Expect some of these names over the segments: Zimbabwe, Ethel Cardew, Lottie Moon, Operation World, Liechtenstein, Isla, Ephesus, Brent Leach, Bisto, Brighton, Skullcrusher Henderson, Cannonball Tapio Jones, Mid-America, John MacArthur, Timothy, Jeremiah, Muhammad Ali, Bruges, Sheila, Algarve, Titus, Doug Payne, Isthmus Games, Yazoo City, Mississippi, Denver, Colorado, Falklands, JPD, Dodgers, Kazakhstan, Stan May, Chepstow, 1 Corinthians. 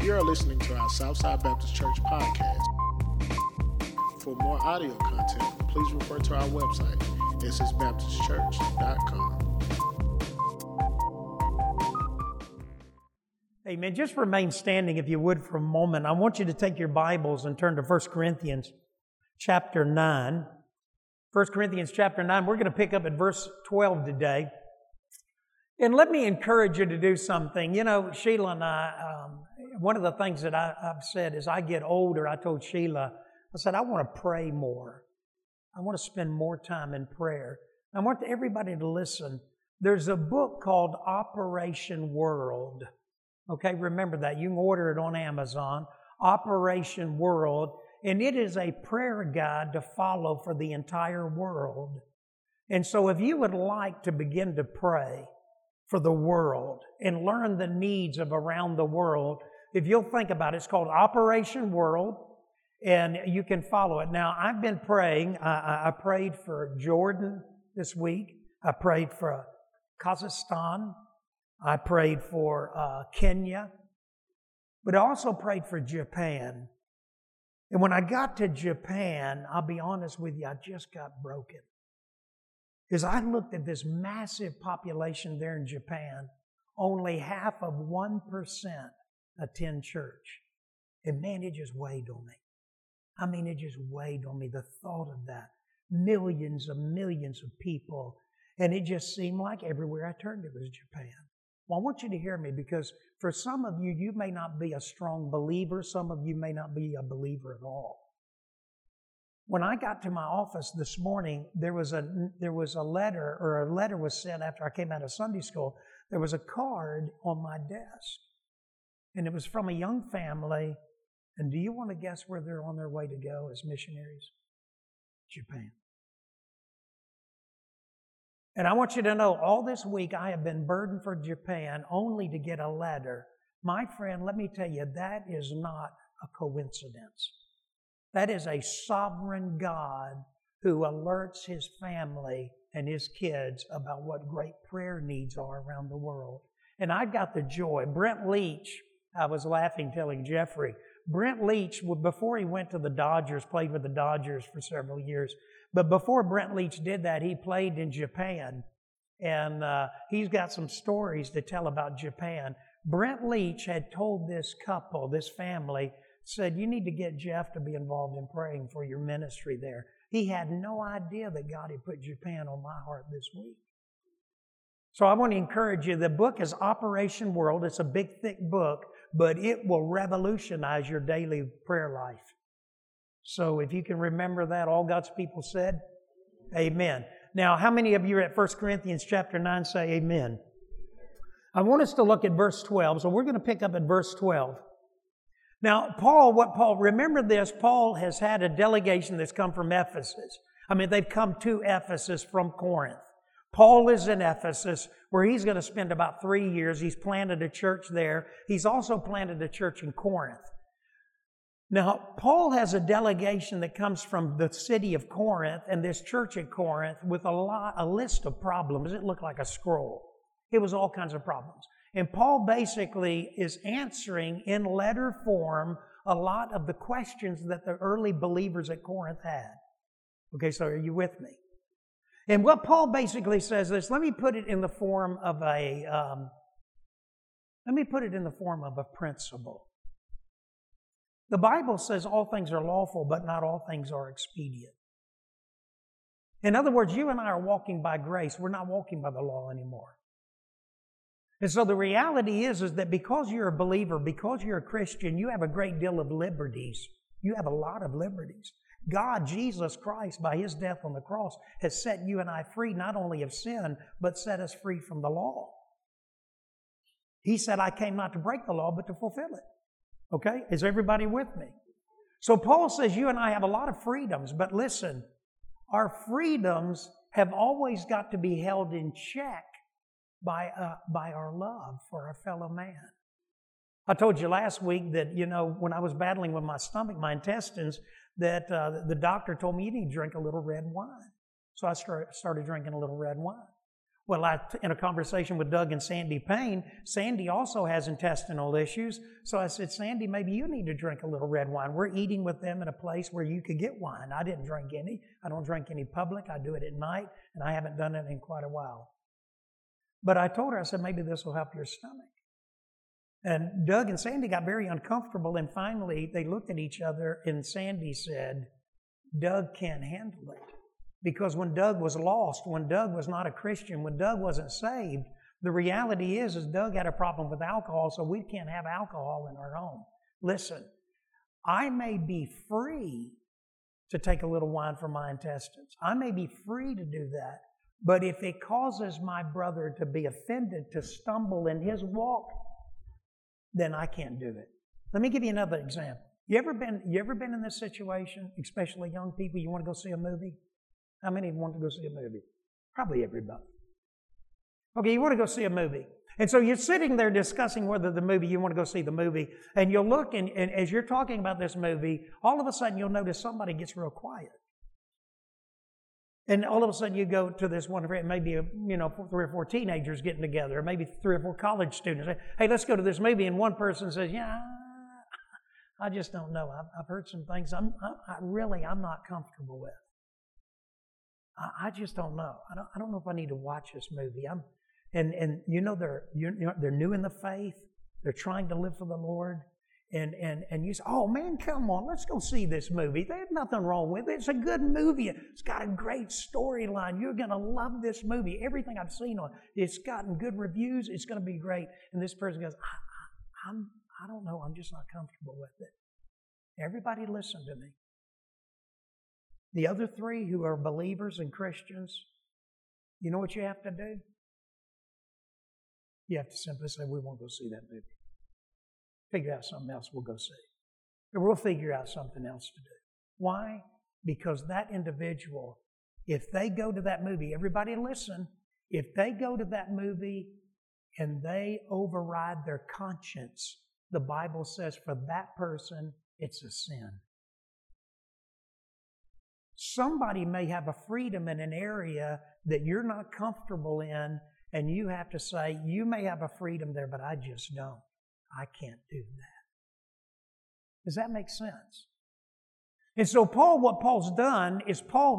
You are listening to our Southside Baptist Church podcast. For more audio content, please refer to our website, ssbaptistchurch.com. Amen. Just remain standing, if you would, for a moment. I want you to take your Bibles and turn to 1 Corinthians chapter 9. 1 Corinthians chapter 9, we're going to pick up at verse 12 today. And let me encourage you to do something. You know, Sheila and I, one of the things that I've said as I get older, I told Sheila, I said, I want to pray more. I want to spend more time in prayer. I want everybody to listen. There's a book called Operation World. Okay, remember that. You can order it on Amazon. Operation World. And it is a prayer guide to follow for the entire world. And so if you would like to begin to pray for the world and learn the needs of around the world, if you'll think about it, it's called Operation World, and you can follow it. Now, I've been praying. I prayed for Jordan this week. I prayed for Kazakhstan. I prayed for Kenya. But I also prayed for Japan. And when I got to Japan, I'll be honest with you, I just got broken. Because I looked at this massive population there in Japan, only half of 1% attend church. And man, it just weighed on me. I mean, it just weighed on me, the thought of that. Millions and millions of people. And it just seemed like everywhere I turned, it was Japan. Well, I want you to hear me, because for some of you, you may not be a strong believer. Some of you may not be a believer at all. When I got to my office this morning, there was a letter, or a letter was sent after I came out of Sunday school. There was a card on my desk, and it was from a young family. And do you want to guess where they're on their way to go as missionaries? Japan. And I want you to know, all this week I have been burdened for Japan only to get a letter. My friend, let me tell you, that is not a coincidence. That is a sovereign God who alerts His family and His kids about what great prayer needs are around the world. And I got the joy. Brent Leach, I was laughing telling Jeffrey, Brent Leach, before he went to the Dodgers, played with the Dodgers for several years. But before Brent Leach did that, he played in Japan. And he's got some stories to tell about Japan. Brent Leach had told this couple, this family, said, you need to get Jeff to be involved in praying for your ministry there. He had no idea that God had put Japan on my heart this week. So I want to encourage you. The book is Operation World. It's a big, thick book, but it will revolutionize your daily prayer life. So if you can remember that, all God's people said, amen. Now, how many of you are at 1 Corinthians chapter 9 say amen? I want us to look at verse 12, so we're going to pick up at verse 12. Now, remember this, Paul has had a delegation that's come from Ephesus. I mean, they've come to Ephesus from Corinth. Paul is in Ephesus, where he's going to spend about 3 years. He's planted a church there. He's also planted a church in Corinth. Now, Paul has a delegation that comes from the city of Corinth and this church at Corinth with a list of problems. It looked like a scroll. It was all kinds of problems. And Paul basically is answering in letter form a lot of the questions that the early believers at Corinth had. Okay, so are you with me? And what Paul basically says is, let me put it in the form of a principle. The Bible says all things are lawful, but not all things are expedient. In other words, you and I are walking by grace. We're not walking by the law anymore. And so the reality is that because you're a believer, because you're a Christian, you have a great deal of liberties. You have a lot of liberties. God, Jesus Christ, by His death on the cross, has set you and I free not only of sin, but set us free from the law. He said, I came not to break the law, but to fulfill it. Okay? Is everybody with me? So Paul says you and I have a lot of freedoms, but listen, our freedoms have always got to be held in check by our love for our fellow man. I told you last week that, you know, when I was battling with my stomach, my intestines, that the doctor told me you need to drink a little red wine. So I started drinking a little red wine. Well, in a conversation with Doug and Sandy Payne, Sandy also has intestinal issues. So I said, Sandy, maybe you need to drink a little red wine. We're eating with them in a place where you could get wine. I didn't drink any. I don't drink any public. I do it at night, and I haven't done it in quite a while. But I told her, I said, maybe this will help your stomach. And Doug and Sandy got very uncomfortable, and finally they looked at each other, and Sandy said, Doug can't handle it. Because when Doug was lost, when Doug was not a Christian, when Doug wasn't saved, the reality is Doug had a problem with alcohol, so we can't have alcohol in our home. Listen, I may be free to take a little wine from my intestines. I may be free to do that. But if it causes my brother to be offended, to stumble in his walk, then I can't do it. Let me give you another example. You ever been in this situation, especially young people, you want to go see a movie? How many want to go see a movie? Probably everybody. Okay, you want to go see a movie. And so you're sitting there discussing whether you want to go see the movie, and you'll look, and as you're talking about this movie, all of a sudden you'll notice somebody gets real quiet. And all of a sudden you go to this one, maybe 3 or 4 teenagers getting together, or maybe 3 or 4 college students. Hey, let's go to this movie. And one person says, yeah, I just don't know. I've heard some things I'm not comfortable with. I just don't know. I don't know if I need to watch this movie. They're new in the faith. They're trying to live for the Lord. And you say, oh man, come on, let's go see this movie. There's nothing wrong with it. It's a good movie. It's got a great storyline. You're going to love this movie. Everything I've seen on it, it's gotten good reviews. It's going to be great. And this person goes, I don't know. I'm just not comfortable with it. Everybody listen to me. The other 3 who are believers and Christians, you know what you have to do? You have to simply say, we won't go see that movie. Figure out something else we'll go see. And we'll figure out something else to do. Why? Because that individual, if they go to that movie, everybody listen, if they go to that movie and they override their conscience, the Bible says for that person, it's a sin. Somebody may have a freedom in an area that you're not comfortable in, and you have to say, you may have a freedom there, but I just don't. I can't do that. Does that make sense? And so Paul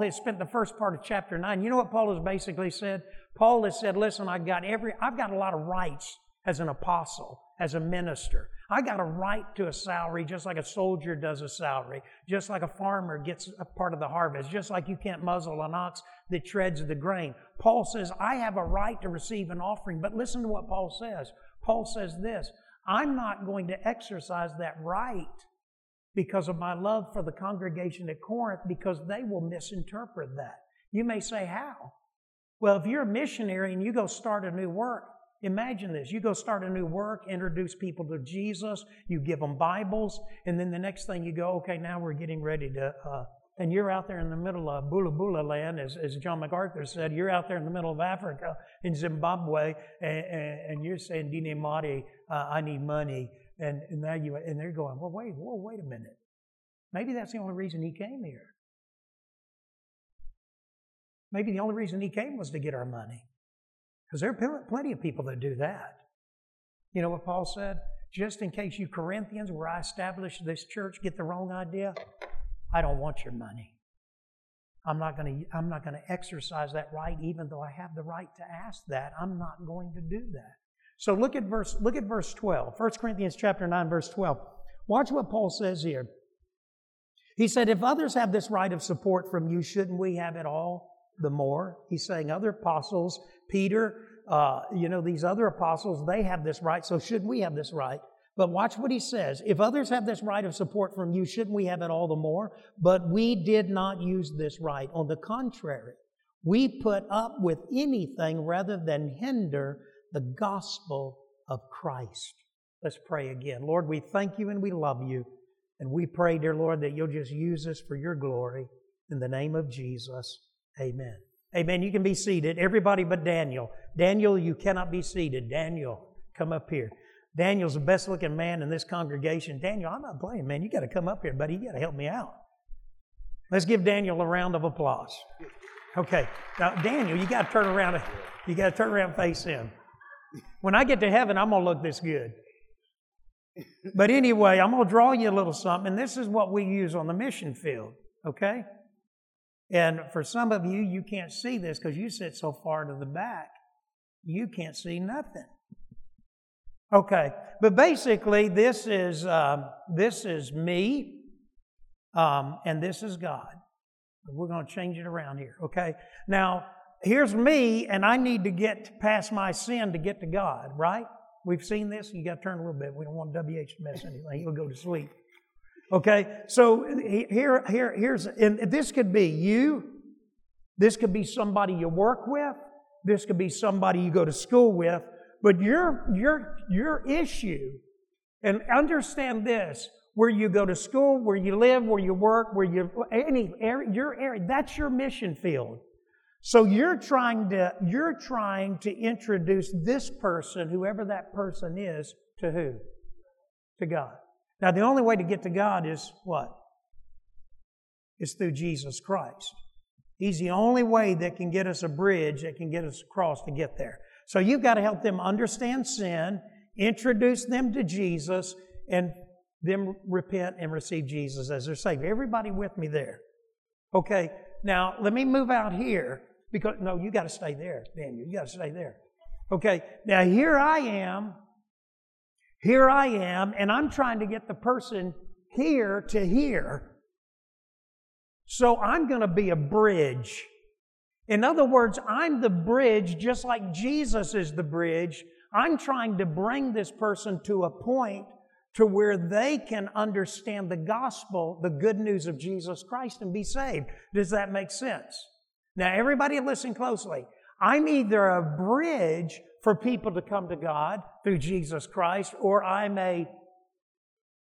has spent the first part of chapter 9. You know what Paul has basically said? Paul has said, listen, I've got a lot of rights as an apostle, as a minister. I got a right to a salary just like a soldier does a salary, just like a farmer gets a part of the harvest, just like you can't muzzle an ox that treads the grain. Paul says, I have a right to receive an offering. But listen to what Paul says. Paul says this, I'm not going to exercise that right because of my love for the congregation at Corinth, because they will misinterpret that. You may say, how? Well, if you're a missionary and you go start a new work, imagine this. You go start a new work, introduce people to Jesus, you give them Bibles, and then the next thing you go, okay, now we're getting ready to... and you're out there in the middle of Bula Bula land, as John MacArthur said, you're out there in the middle of Africa, in Zimbabwe, and you're saying, Dine Mari, I need money. And now and they're going, well, wait a minute. Maybe that's the only reason he came here. Maybe the only reason he came was to get our money. Because there are plenty of people that do that. You know what Paul said? Just in case you Corinthians, where I established this church, get the wrong idea, I don't want your money. I'm not going to exercise that right, even though I have the right to ask that. I'm not going to do that. So look at verse 12. 1 Corinthians chapter 9, verse 12. Watch what Paul says here. He said, if others have this right of support from you, shouldn't we have it all the more? He's saying other apostles, Peter, these other apostles, they have this right, so should we have this right? But watch what he says. If others have this right of support from you, shouldn't we have it all the more? But we did not use this right. On the contrary, we put up with anything rather than hinder the gospel of Christ. Let's pray again. Lord, we thank you and we love you. And we pray, dear Lord, that you'll just use us for your glory. In the name of Jesus, amen. Amen. You can be seated. Everybody but Daniel. Daniel, you cannot be seated. Daniel, come up here. Daniel's the best-looking man in this congregation. Daniel, I'm not playing, man. You got to come up here, buddy. You got to help me out. Let's give Daniel a round of applause. Okay. Now, Daniel, you got to turn around. You got to turn around face in. When I get to heaven, I'm going to look this good. But anyway, I'm going to draw you a little something. This is what we use on the mission field, okay? And for some of you, you can't see this because you sit so far to the back. You can't see nothing. Okay, but basically, this is me, and this is God. We're going to change it around here, okay? Now, here's me, and I need to get past my sin to get to God, right? We've seen this. You got to turn a little bit. We don't want WH to mess anything. He'll go to sleep. Okay, so here's, and this could be you. This could be somebody you work with. This could be somebody you go to school with. But your issue, and understand this, where you go to school, where you live, where you work, where you, any area, your area, that's your mission field. So you're trying to introduce this person, whoever that person is, to who? To God. Now, the only way to get to God is what? It's through Jesus Christ. He's the only way that can get us a bridge, that can get us across to get there. So you've got to help them understand sin, introduce them to Jesus, and them repent and receive Jesus as their Savior. Everybody with me there? Okay, now let me move out here. Because no, you got to stay there, Daniel. You got to stay there. Okay, now here I am. Here I am, and I'm trying to get the person here to here. So I'm going to be a bridge. In other words, I'm the bridge, just like Jesus is the bridge. I'm trying to bring this person to a point to where they can understand the gospel, the good news of Jesus Christ, and be saved. Does that make sense? Now, everybody listen closely. I'm either a bridge for people to come to God through Jesus Christ, or I'm a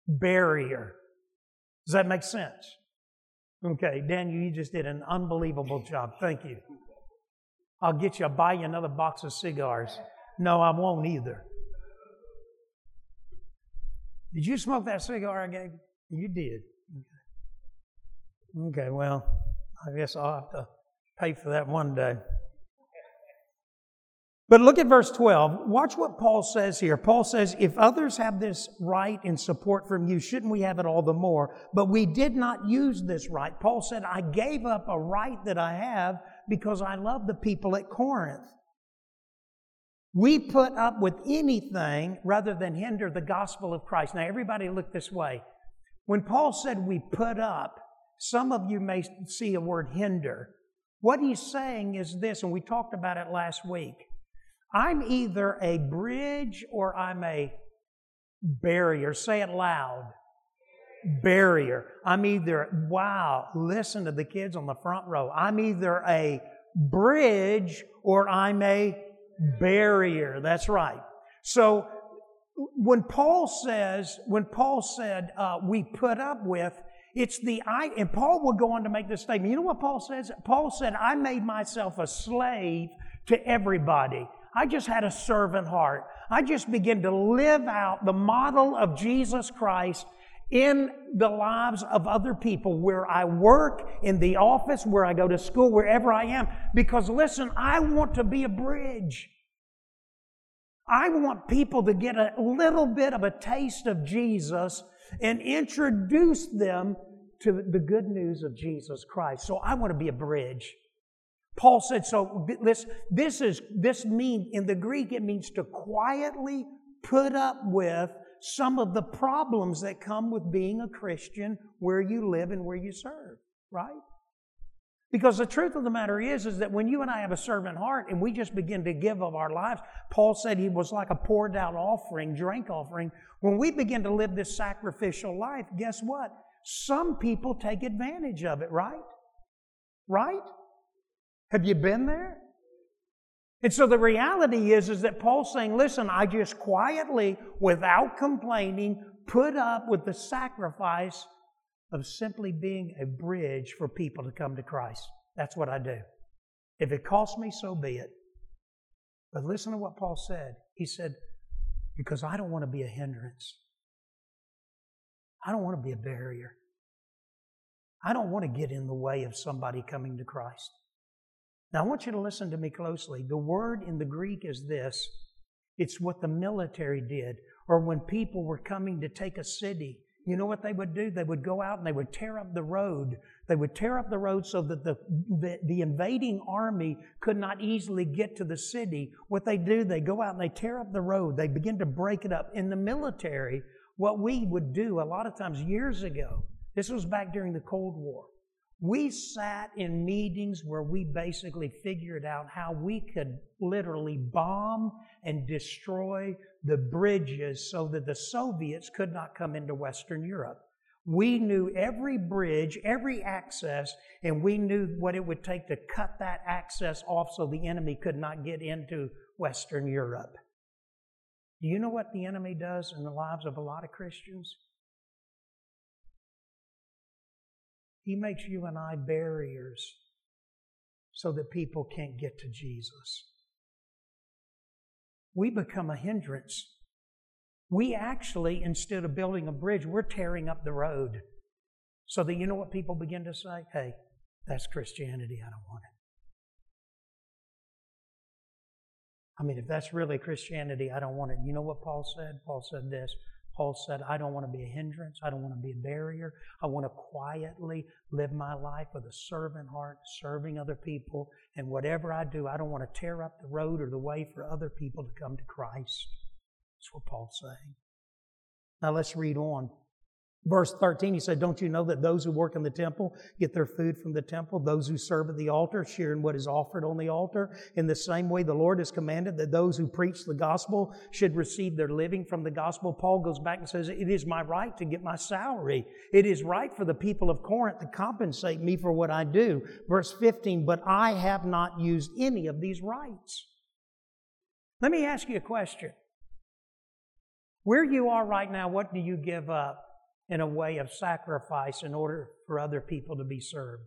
barrier. Does that make sense? Okay, Daniel, you just did an unbelievable job. Thank you. I'll get you, I'll buy you another box of cigars. No, I won't either. Did you smoke that cigar I gave you? You did. Okay, well, I guess I'll have to pay for that one day. But look at verse 12. Watch what Paul says here. Paul says, if others have this right and support from you, shouldn't we have it all the more? But we did not use this right. Paul said, I gave up a right that I have because I love the people at Corinth. We put up with anything rather than hinder the gospel of Christ. Now, everybody look this way. When Paul said we put up, some of you may see a word hinder. What he's saying is this, and we talked about it last week. I'm either a bridge or I'm a barrier. Say it loud. Barrier. I'm either, wow, listen to the kids on the front row. I'm either a bridge or I'm a barrier. That's right. So when Paul said, we put up with, it's the I, and Paul would go on to make this statement. You know what Paul says? Paul said, I made myself a slave to everybody. I just had a servant heart. I just began to live out the model of Jesus Christ in the lives of other people, where I work, in the office, where I go to school, wherever I am. Because listen, I want to be a bridge. I want people to get a little bit of a taste of Jesus and introduce them to the good news of Jesus Christ. So I want to be a bridge. Paul said, so this means, in the Greek, it means to quietly put up with some of the problems that come with being a Christian where you live and where you serve, right? Because the truth of the matter is that when you and I have a servant heart and we just begin to give of our lives, Paul said he was like a poured out offering, drink offering. When we begin to live this sacrificial life, guess what? Some people take advantage of it, right? Right? Have you been there? And so the reality is that Paul's saying, listen, I just quietly, without complaining, put up with the sacrifice of simply being a bridge for people to come to Christ. That's what I do. If it costs me, so be it. But listen to what Paul said. He said, because I don't want to be a hindrance. I don't want to be a barrier. I don't want to get in the way of somebody coming to Christ. Now, I want you to listen to me closely. The word in the Greek is this. It's what the military did, or when people were coming to take a city. You know what they would do? They would go out and they would tear up the road. They would tear up the road so that the invading army could not easily get to the city. What they do, they go out and they tear up the road. They begin to break it up. In the military, what we would do a lot of times years ago, this was back during the Cold War, we sat in meetings where we basically figured out how we could literally bomb and destroy the bridges so that the Soviets could not come into Western Europe. We knew every bridge, every access, and we knew what it would take to cut that access off so the enemy could not get into Western Europe. Do you know what the enemy does in the lives of a lot of Christians? He makes you and I barriers so that people can't get to Jesus. We become a hindrance. We actually, instead of building a bridge, we're tearing up the road. So that you know what people begin to say? Hey, that's Christianity. I don't want it. I mean, if that's really Christianity, I don't want it. You know what Paul said? Paul said this. Paul said, I don't want to be a hindrance. I don't want to be a barrier. I want to quietly live my life with a servant heart, serving other people. And whatever I do, I don't want to tear up the road or the way for other people to come to Christ. That's what Paul's saying. Now let's read on. Verse 13, he said, don't you know that those who work in the temple get their food from the temple? Those who serve at the altar share in what is offered on the altar. In the same way, the Lord has commanded that those who preach the gospel should receive their living from the gospel. Paul goes back and says, it is my right to get my salary. It is right for the people of Corinth to compensate me for what I do. Verse 15, but I have not used any of these rights. Let me ask you a question. Where you are right now, what do you give up in a way of sacrifice in order for other people to be served?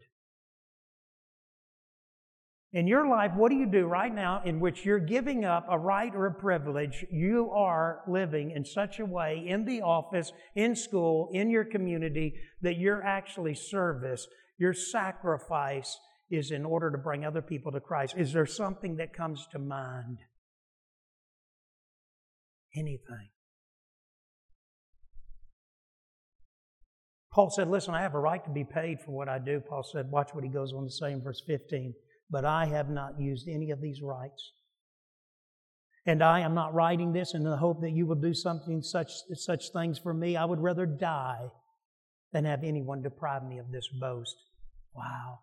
In your life, what do you do right now in which you're giving up a right or a privilege? You are living in such a way in the office, in school, in your community, that you're actually service. Your sacrifice is in order to bring other people to Christ. Is there something that comes to mind? Anything. Paul said, listen, I have a right to be paid for what I do. Paul said, watch what he goes on to say in verse 15. But I have not used any of these rights. And I am not writing this in the hope that you will do something such things for me. I would rather die than have anyone deprive me of this boast. Wow.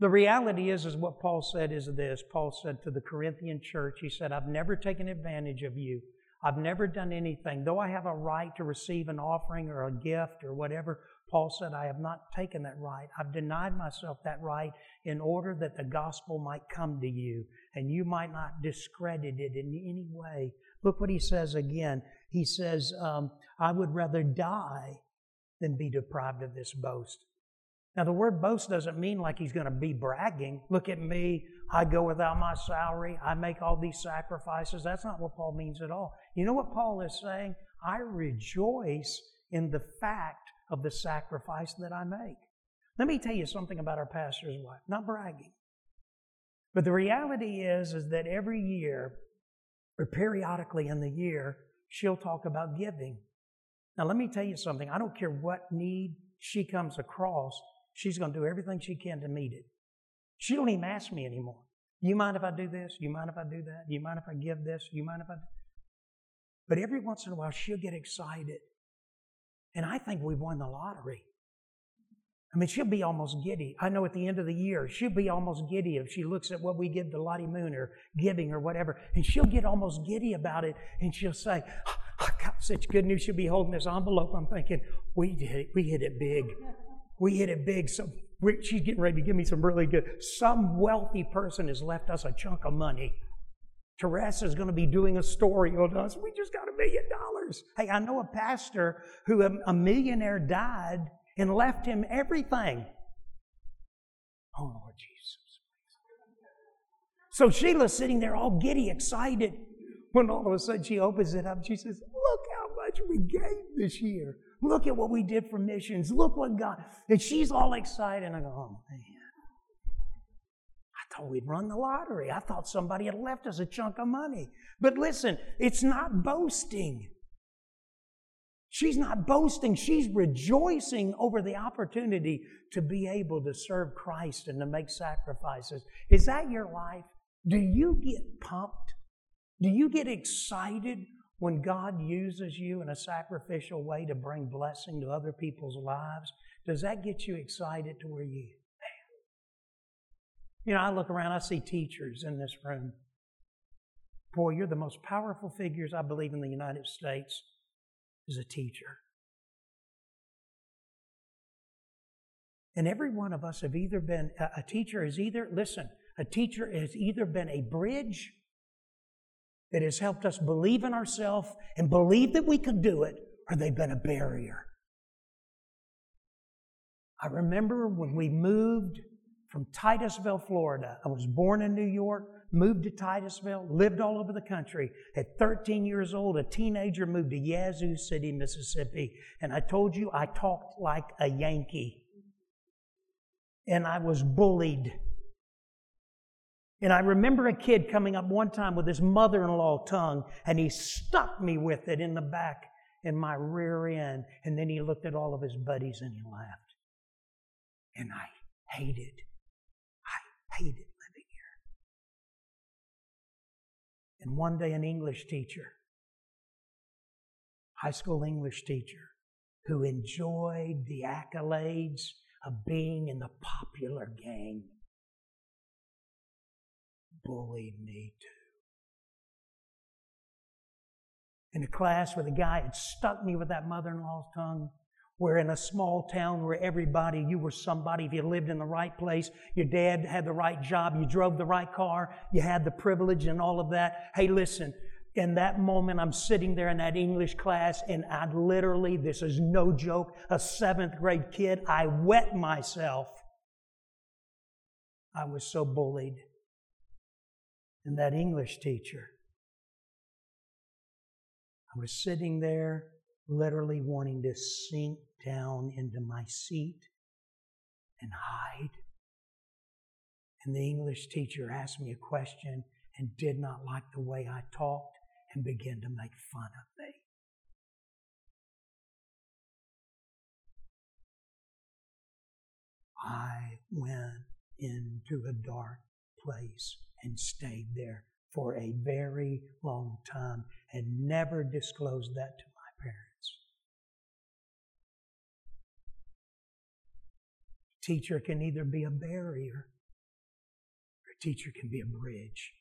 The reality is what Paul said is this. Paul said to the Corinthian church, he said, I've never taken advantage of you. I've never done anything. Though I have a right to receive an offering or a gift or whatever, Paul said, I have not taken that right. I've denied myself that right in order that the gospel might come to you and you might not discredit it in any way. Look what he says again. He says, I would rather die than be deprived of this boast. Now, the word boast doesn't mean like he's going to be bragging. Look at me. I go without my salary. I make all these sacrifices. That's not what Paul means at all. You know what Paul is saying? I rejoice in the fact of the sacrifice that I make. Let me tell you something about our pastor's wife. Not bragging. But the reality is that every year, or periodically in the year, she'll talk about giving. Now, let me tell you something. I don't care what need she comes across, she's going to do everything she can to meet it. She don't even ask me anymore. You mind if I do this? You mind if I do that? You mind if I give this? You mind if I do? But every once in a while, she'll get excited. And I think we've won the lottery. I mean, she'll be almost giddy. I know at the end of the year, she'll be almost giddy if she looks at what we give to Lottie Moon or giving or whatever. And she'll get almost giddy about it. And she'll say, oh, I got such good news. She'll be holding this envelope. I'm thinking, we did it. We hit it big. We hit it big. So she's getting ready to give me some really good. Some wealthy person has left us a chunk of money. Teresa's going to be doing a story on us. We just got $1 million. Hey, I know a pastor who a millionaire died and left him everything. Oh, Lord Jesus. So Sheila's sitting there all giddy, excited, when all of a sudden she opens it up. She says, look how much we gave this year. Look at what we did for missions. Look what God... And she's all excited. And I go, oh, man. I thought we'd run the lottery. I thought somebody had left us a chunk of money. But listen, it's not boasting. She's not boasting. She's rejoicing over the opportunity to be able to serve Christ and to make sacrifices. Is that your life? Do you get pumped? Do you get excited when God uses you in a sacrificial way to bring blessing to other people's lives? Does that get you excited to where you... You know, I look around, I see teachers in this room. Boy, you're the most powerful figures, I believe, in the United States as a teacher. And every one of us have either been, a teacher has either been a bridge that has helped us believe in ourselves and believe that we could do it, or they've been a barrier. I remember when we moved from Titusville, Florida. I was born in New York, moved to Titusville, lived all over the country. At 13 years old, a teenager, moved to Yazoo City, Mississippi. And I told you I talked like a Yankee. And I was bullied. And I remember a kid coming up one time with his mother-in-law tongue, and he stuck me with it in the back, in my rear end. And then he looked at all of his buddies and he laughed. And I hated it. Hated living here. And one day an English teacher, high school English teacher, who enjoyed the accolades of being in the popular gang, bullied me too. In a class where the guy had stuck me with that mother-in-law's tongue, where in a small town where everybody, you were somebody if you lived in the right place, your dad had the right job, you drove the right car, you had the privilege and all of that. Hey, listen, in that moment, I'm sitting there in that English class, and I literally, this is no joke, a 7th grade kid, I wet myself. I was so bullied. And that English teacher, I was sitting there, literally wanting to sink down into my seat and hide. And the English teacher asked me a question and did not like the way I talked and began to make fun of me. I went into a dark place and stayed there for a very long time and never disclosed that to my parents. Teacher can either be a barrier or a teacher can be a bridge.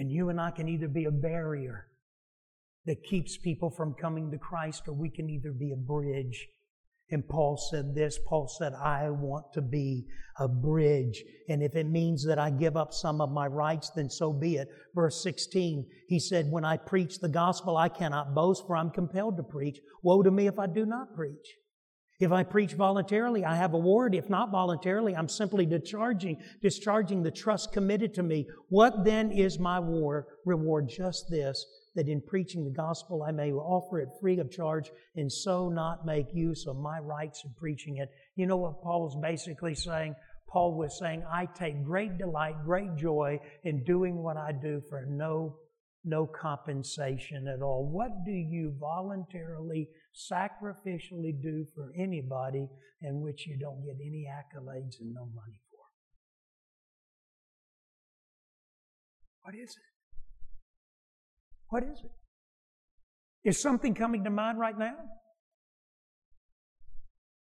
And you and I can either be a barrier that keeps people from coming to Christ, or we can either be a bridge. And Paul said this. Paul said, I want to be a bridge. And if it means that I give up some of my rights, then so be it. Verse 16, he said, when I preach the gospel, I cannot boast, for I'm compelled to preach. Woe to me if I do not preach. If I preach voluntarily, I have a ward. If not voluntarily, I'm simply discharging the trust committed to me. What then is my reward? Just this, that in preaching the gospel I may offer it free of charge and so not make use of my rights in preaching it. You know what Paul was basically saying? Paul was saying, I take great delight, great joy in doing what I do for no compensation at all. What do you voluntarily, sacrificially do for anybody in which you don't get any accolades and no money for? What is it? What is it? Is something coming to mind right now?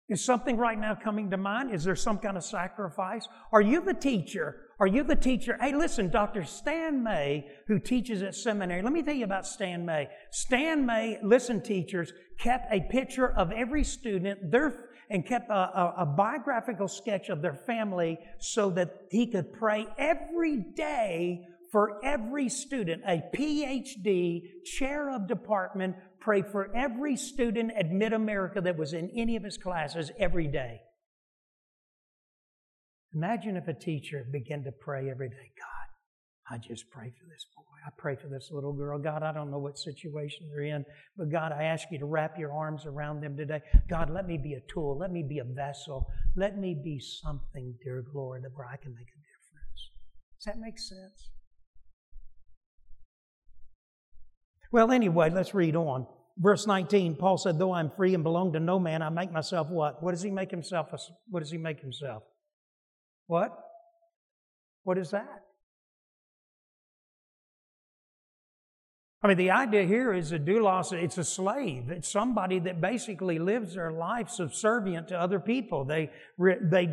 Is something right now coming to mind? Is there some kind of sacrifice? Are you the teacher? Are you the teacher? Hey, listen, Dr. Stan May, who teaches at seminary, let me tell you about Stan May. Stan May, listen, teachers, kept a picture of every student and kept a biographical sketch of their family so that he could pray every day for every student. A PhD, chair of department, prayed for every student at Mid-America that was in any of his classes every day. Imagine if a teacher began to pray every day, God, I just pray for this boy. I pray for this little girl. God, I don't know what situation they're in, but God, I ask you to wrap your arms around them today. God, let me be a tool. Let me be a vessel. Let me be something, dear Lord, where I can make a difference. Does that make sense? Well, anyway, let's read on. Verse 19, Paul said, though I'm free and belong to no man, I make myself what? What does he make himself? What does he make himself? What? What is that? I mean, the idea here is a doulos, it's a slave. It's somebody that basically lives their life subservient to other people. They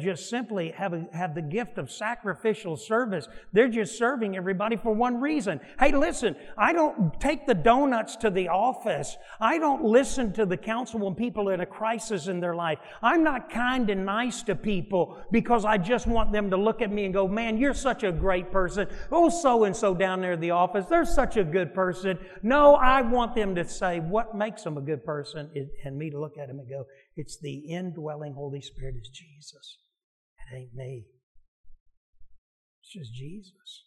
just simply have the gift of sacrificial service. They're just serving everybody for one reason. Hey, listen, I don't take the donuts to the office. I don't listen to the counsel when people are in a crisis in their life. I'm not kind and nice to people because I just want them to look at me and go, man, you're such a great person. Oh, so-and-so down there at the office, they're such a good person. No, I want them to say what makes them a good person and me to look at them and go, it's the indwelling Holy Spirit is Jesus. It ain't me. It's just Jesus.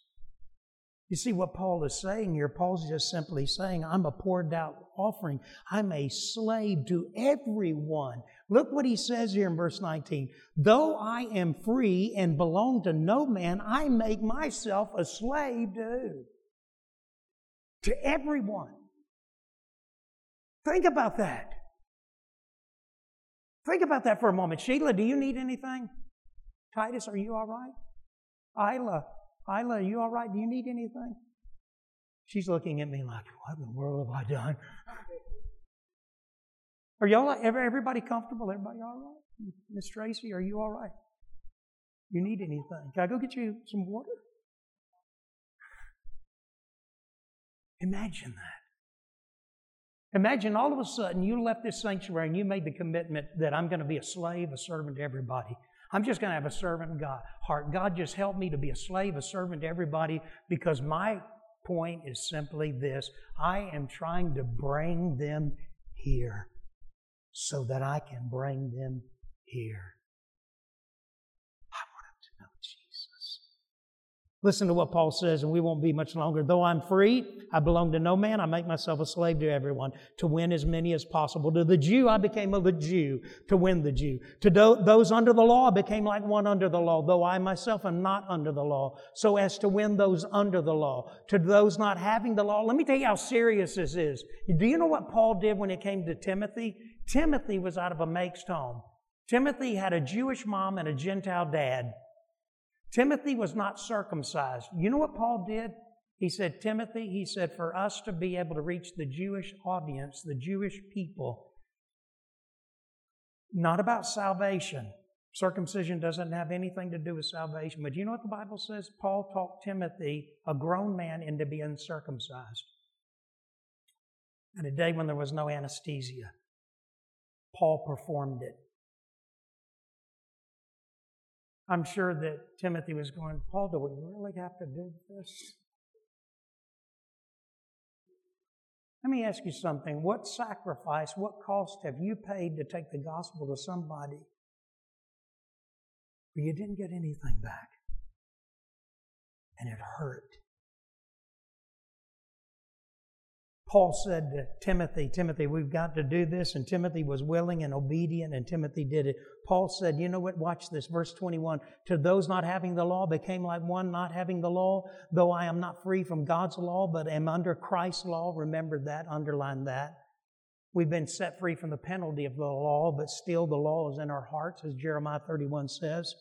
You see what Paul is saying here? Paul's just simply saying, I'm a poured out offering. I'm a slave to everyone. Look what he says here in verse 19. Though I am free and belong to no man, I make myself a slave to. To everyone. Think about that. Think about that for a moment. Sheila, do you need anything? Titus, are you all right? Isla, are you all right? Do you need anything? She's looking at me like, what in the world have I done? Are you all right? Everybody comfortable? Everybody all right? Miss Tracy, are you all right? You need anything? Can I go get you some water? Imagine that. Imagine all of a sudden you left this sanctuary and you made the commitment that I'm going to be a slave, a servant to everybody. I'm just going to have a servant heart. God, just help me to be a slave, a servant to everybody, because my point is simply this. I am trying to bring them here so that I can bring them here. I want them to know Jesus. Listen to what Paul says, and we won't be much longer. Though I'm free, I belong to no man. I make myself a slave to everyone to win as many as possible. To the Jew, I became a Jew to win the Jew. To those under the law, I became like one under the law, though I myself am not under the law, so as to win those under the law. To those not having the law, let me tell you how serious this is. Do you know what Paul did when it came to Timothy? Timothy was out of a mate's home. Timothy had a Jewish mom and a Gentile dad. Timothy was not circumcised. You know what Paul did? He said, Timothy, he said, for us to be able to reach the Jewish audience, the Jewish people, not about salvation. Circumcision doesn't have anything to do with salvation. But you know what the Bible says? Paul taught Timothy, a grown man, into being circumcised. And a day when there was no anesthesia, Paul performed it. I'm sure that Timothy was going, Paul, do we really have to do this? Let me ask you something. What sacrifice, what cost have you paid to take the gospel to somebody where you didn't get anything back? And it hurt. Paul said to Timothy, Timothy, we've got to do this. And Timothy was willing and obedient, and Timothy did it. Paul said, you know what? Watch this. Verse 21, to those not having the law became like one not having the law, though I am not free from God's law, but am under Christ's law. Remember that. Underline that. We've been set free from the penalty of the law, but still the law is in our hearts, as Jeremiah 31 says.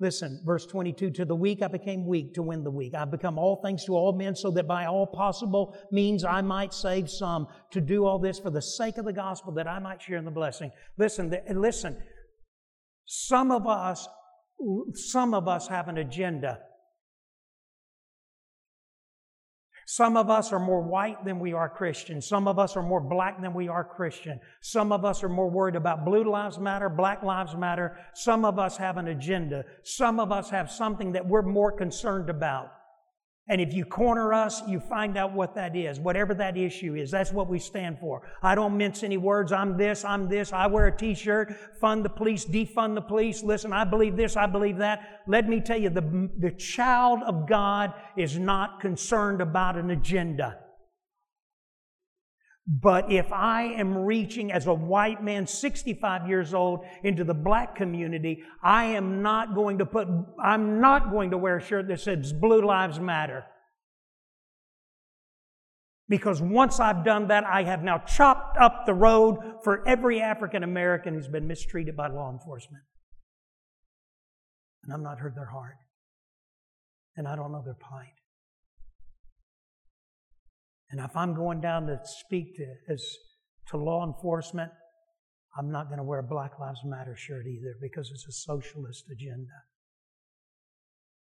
Listen, verse 22, to the weak I became weak to win the weak. I've become all things to all men so that by all possible means I might save some, to do all this for the sake of the gospel that I might share in the blessing. Listen, some of us have an agenda. Some of us are more white than we are Christian. Some of us are more black than we are Christian. Some of us are more worried about blue lives matter, black lives matter. Some of us have an agenda. Some of us have something that we're more concerned about. And if you corner us, you find out what that is, whatever that issue is. That's what we stand for. I don't mince any words. I'm this. I wear a T-shirt. Fund the police, defund the police. Listen, I believe this, I believe that. Let me tell you, the child of God is not concerned about an agenda. But if I am reaching as a white man, 65 years old, into the black community, I'm not going to wear a shirt that says Blue Lives Matter. Because once I've done that, I have now chopped up the road for every African American who's been mistreated by law enforcement. And I've not heard their heart. And I don't know their plight. And if I'm going down to speak to law enforcement, I'm not going to wear a Black Lives Matter shirt either, because it's a socialist agenda.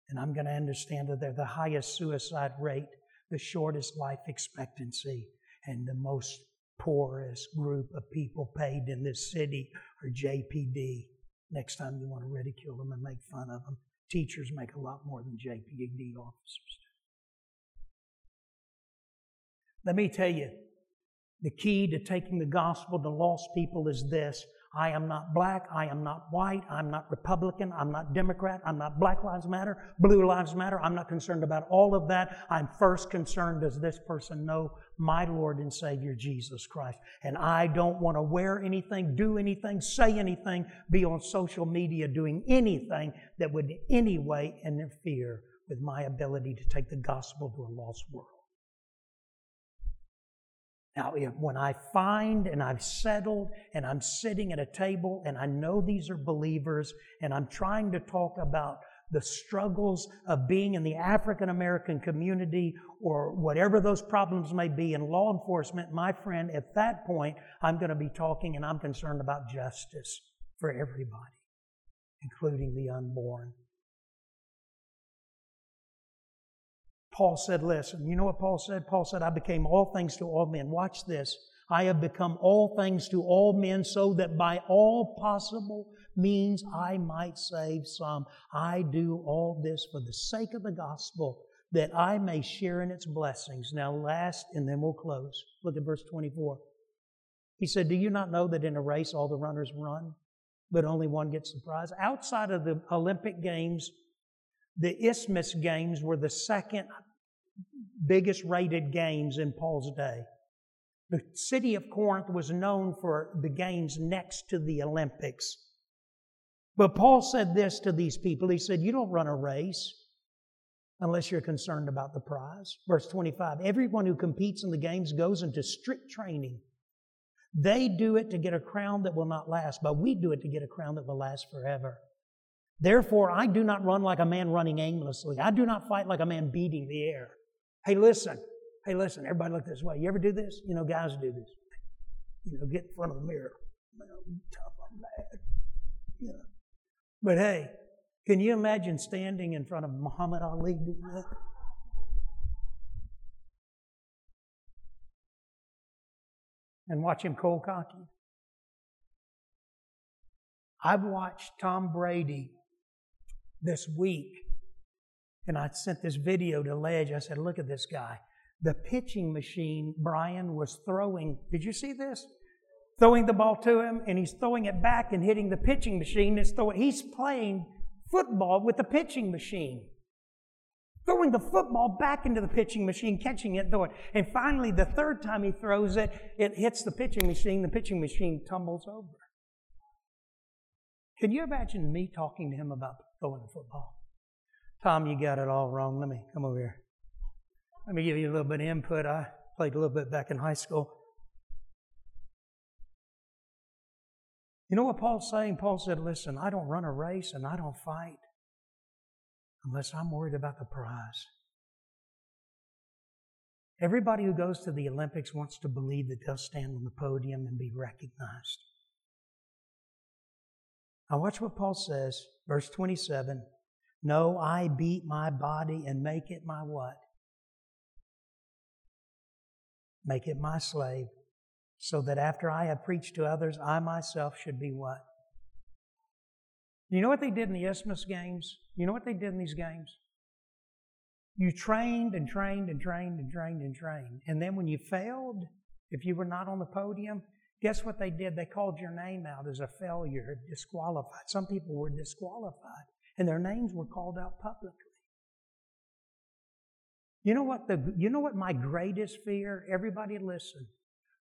And I'm going to understand that they're the highest suicide rate, the shortest life expectancy, and the most poorest group of people paid in this city are JPD. Next time you want to ridicule them and make fun of them, teachers make a lot more than JPD officers. Let me tell you, the key to taking the gospel to lost people is this. I am not black, I am not white, I'm not Republican, I'm not Democrat, I'm not Black Lives Matter, Blue Lives Matter, I'm not concerned about all of that. I'm first concerned, does this person know my Lord and Savior Jesus Christ? And I don't want to wear anything, do anything, say anything, be on social media doing anything that would in any way interfere with my ability to take the gospel to a lost world. Now, when I find and I've settled and I'm sitting at a table and I know these are believers and I'm trying to talk about the struggles of being in the African American community or whatever those problems may be in law enforcement, my friend, at that point, I'm going to be talking and I'm concerned about justice for everybody, including the unborn. Paul said, listen, you know what Paul said? Paul said, I became all things to all men. Watch this. I have become all things to all men so that by all possible means I might save some. I do all this for the sake of the gospel that I may share in its blessings. Now last, and then we'll close. Look at verse 24. He said, do you not know that in a race all the runners run, but only one gets the prize? Outside of the Olympic Games, the Isthmus Games were the second biggest rated games in Paul's day. The city of Corinth was known for the games next to the Olympics. But Paul said this to these people. He said, you don't run a race unless you're concerned about the prize. Verse 25, everyone who competes in the games goes into strict training. They do it to get a crown that will not last, but we do it to get a crown that will last forever. Therefore, I do not run like a man running aimlessly. I do not fight like a man beating the air. Hey, listen, everybody look this way. You ever do this? You know, guys do this. You know, get in front of the mirror. You know, I'm tough, I'm bad. You know. But hey, can you imagine standing in front of Muhammad Ali doing that? And watch him cold cock you? I've watched Tom Brady this week, and I sent this video to Ledge. I said, look at this guy. The pitching machine, Brian, was throwing. Did you see this? Throwing the ball to him, and he's throwing it back and hitting the pitching machine. He's playing football with the pitching machine. Throwing the football back into the pitching machine, catching it, throwing it. And finally, the third time he throws it, it hits the pitching machine. The pitching machine tumbles over. Can you imagine me talking to him about throwing the football? Tom, you got it all wrong. Let me come over here. Let me give you a little bit of input. I played a little bit back in high school. You know what Paul's saying? Paul said, listen, I don't run a race and I don't fight unless I'm worried about the prize. Everybody who goes to the Olympics wants to believe that they'll stand on the podium and be recognized. Now watch what Paul says, verse 27. No, I beat my body and make it my what? Make it my slave, so that after I have preached to others, I myself should be what? You know what they did in the Isthmus Games? You know what they did in these games? You trained and trained and trained and trained and trained. And then when you failed, if you were not on the podium, guess what they did? They called your name out as a failure, disqualified. Some people were disqualified, and their names were called out publicly. You know what my greatest fear? Everybody listen.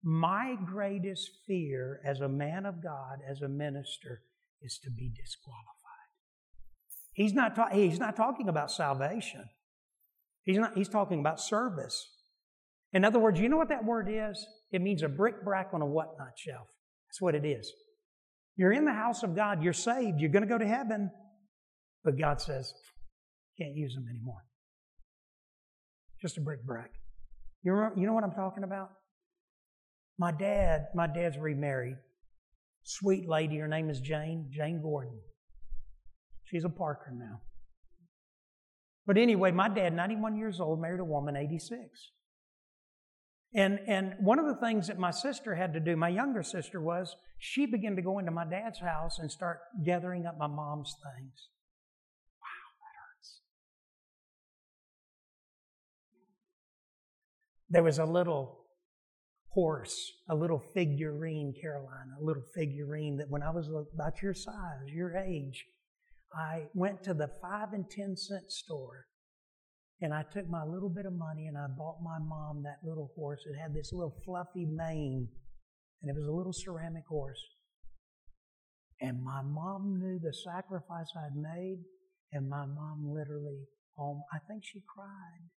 My greatest fear as a man of God, as a minister, is to be disqualified. He's not talking about salvation. He's talking about service. In other words, you know what that word is? It means a bric-a-brac on a whatnot shelf. That's what it is. You're in the house of God. You're saved. You're going to go to heaven. But God says, can't use them anymore. Just a bric-a-brac. You know what I'm talking about? My dad's remarried. Sweet lady, her name is Jane Gordon. She's a Parker now. But anyway, my dad, 91 years old, married a woman, 86. And one of the things that my sister had to do, my younger sister, was she began to go into my dad's house and start gathering up my mom's things. Wow, that hurts. There was a little horse, a little figurine, Carolina, a little figurine that when I was about your size, your age, I went to the 5 and 10 cent store, and I took my little bit of money and I bought my mom that little horse. It had this little fluffy mane, and it was a little ceramic horse. And my mom knew the sacrifice I'd made, and my mom literally, I think she cried.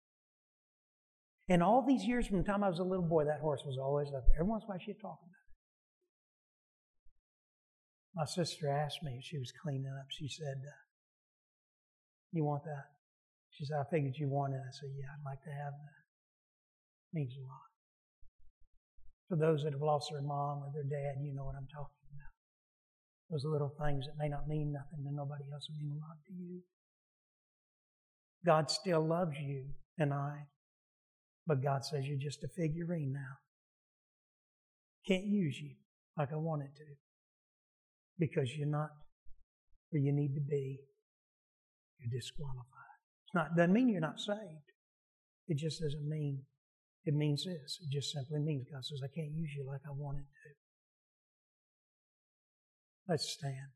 And all these years from the time I was a little boy, that horse was always up there. Every once in a while she'd talk about it. My sister asked me, she was cleaning up, she said, you want that? She said, I figured you wanted it. I said, yeah, I'd like to have that. It means a lot. For those that have lost their mom or their dad, you know what I'm talking about. Those little things that may not mean nothing to nobody else mean a lot to you. God still loves you and I, but God says you're just a figurine now. Can't use you like I wanted to. Because you're not where you need to be, you're disqualified. Doesn't mean you're not saved. It just doesn't mean, it means this. It just simply means God says, I can't use you like I wanted to. Let's stand.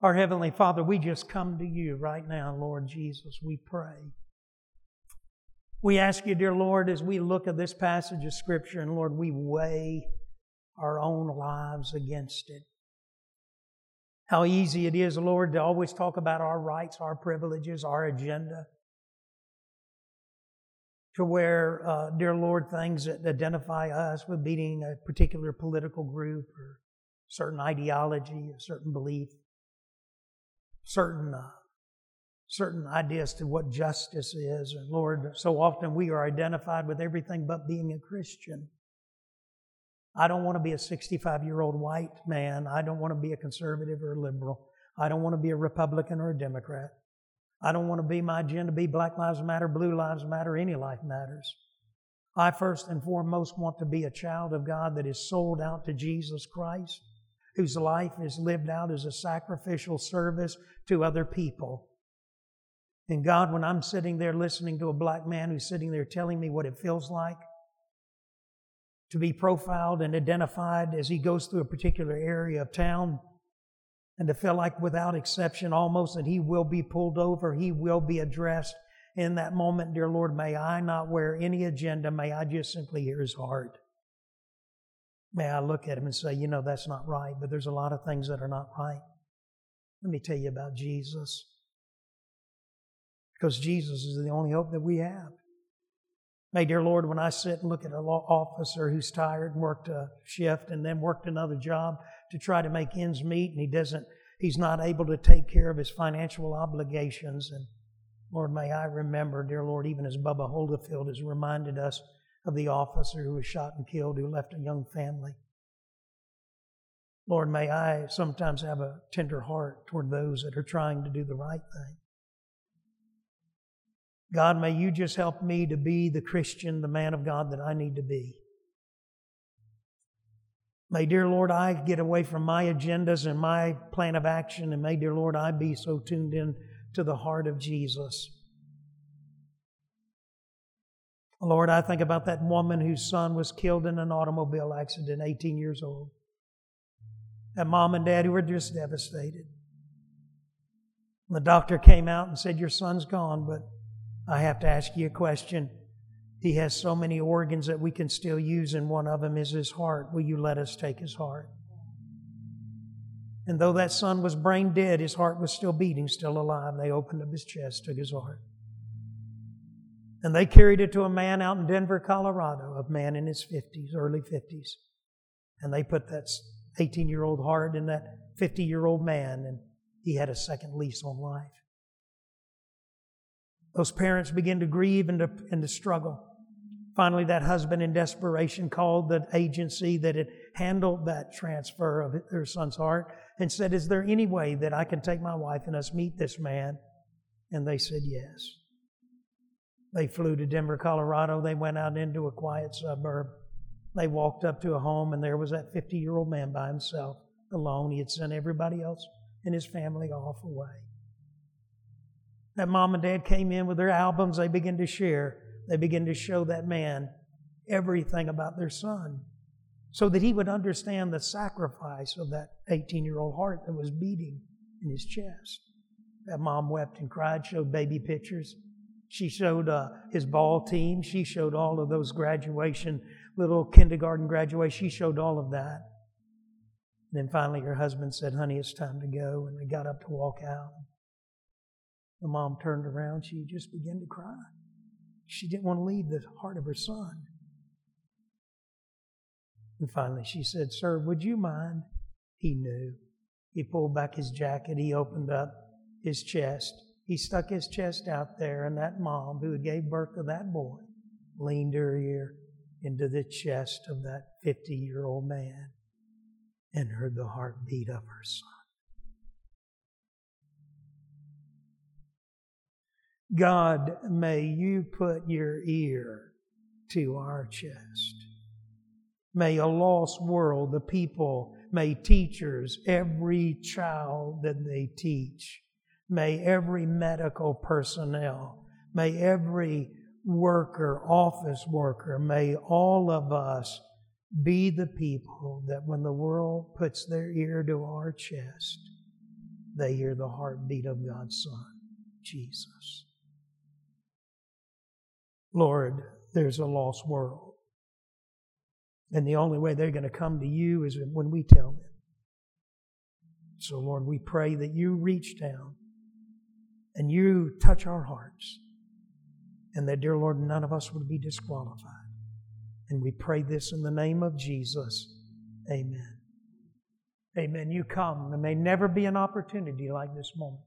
Our Heavenly Father, we just come to you right now, Lord Jesus. We pray. We ask you, dear Lord, as we look at this passage of Scripture, and Lord, we weigh our own lives against it. How easy it is, Lord, to always talk about our rights, our privileges, our agenda. To where, dear Lord, things that identify us with being a particular political group or certain ideology, a certain belief, certain ideas to what justice is. And Lord, so often we are identified with everything but being a Christian. I don't want to be a 65-year-old white man. I don't want to be a conservative or a liberal. I don't want to be a Republican or a Democrat. I don't want to be my agenda, be Black Lives Matter, Blue Lives Matter, any life matters. I first and foremost want to be a child of God that is sold out to Jesus Christ, whose life is lived out as a sacrificial service to other people. And God, when I'm sitting there listening to a black man who's sitting there telling me what it feels like, to be profiled and identified as he goes through a particular area of town, and to feel like without exception almost that he will be pulled over, he will be addressed in that moment. Dear Lord, may I not wear any agenda. May I just simply hear his heart. May I look at him and say, you know, that's not right, but there's a lot of things that are not right. Let me tell you about Jesus. Because Jesus is the only hope that we have. May, dear Lord, when I sit and look at an officer who's tired, worked a shift and then worked another job to try to make ends meet, and he's not able to take care of his financial obligations. And Lord, may I remember, dear Lord, even as Bubba Holderfield has reminded us of the officer who was shot and killed, who left a young family. Lord, may I sometimes have a tender heart toward those that are trying to do the right thing. God, may you just help me to be the Christian, the man of God that I need to be. May, dear Lord, I get away from my agendas and my plan of action, and may, dear Lord, I be so tuned in to the heart of Jesus Lord, I think about that woman whose son was killed in an automobile accident, 18 years old. That mom and dad who were just devastated. The doctor came out and said, your son's gone, but I have to ask you a question. He has so many organs that we can still use, and one of them is his heart. Will you let us take his heart? And though that son was brain dead, his heart was still beating, still alive. They opened up his chest, took his heart. And they carried it to a man out in Denver, Colorado, a man in his 50s, early 50s. And they put that 18-year-old heart in that 50-year-old man, and he had a second lease on life. Those parents began to grieve and to struggle. Finally, that husband in desperation called the agency that had handled that transfer of their son's heart and said, is there any way that I can take my wife and us meet this man? And they said yes. They flew to Denver, Colorado. They went out into a quiet suburb. They walked up to a home, and there was that 50-year-old man by himself, alone. He had sent everybody else and his family off away. That mom and dad came in with their albums. They began to share. They began to show that man everything about their son so that he would understand the sacrifice of that 18-year-old heart that was beating in his chest. That mom wept and cried, showed baby pictures. She showed his ball team. She showed all of those little kindergarten graduation. She showed all of that. And then finally her husband said, honey, it's time to go. And they got up to walk out. The mom turned around. She just began to cry. She didn't want to leave the heart of her son. And finally she said, sir, would you mind? He knew. He pulled back his jacket. He opened up his chest. He stuck his chest out there, and that mom who gave birth to that boy leaned her ear into the chest of that 50-year-old man and heard the heartbeat of her son. God, may you put your ear to our chest. May a lost world, the people, may teachers, every child that they teach, may every medical personnel, may every worker, office worker, may all of us be the people that when the world puts their ear to our chest, they hear the heartbeat of God's Son, Jesus. Lord, there's a lost world. And the only way they're going to come to you is when we tell them. So, Lord, we pray that you reach down and you touch our hearts, and that, dear Lord, none of us would be disqualified. And we pray this in the name of Jesus. Amen. Amen. You come. There may never be an opportunity like this moment.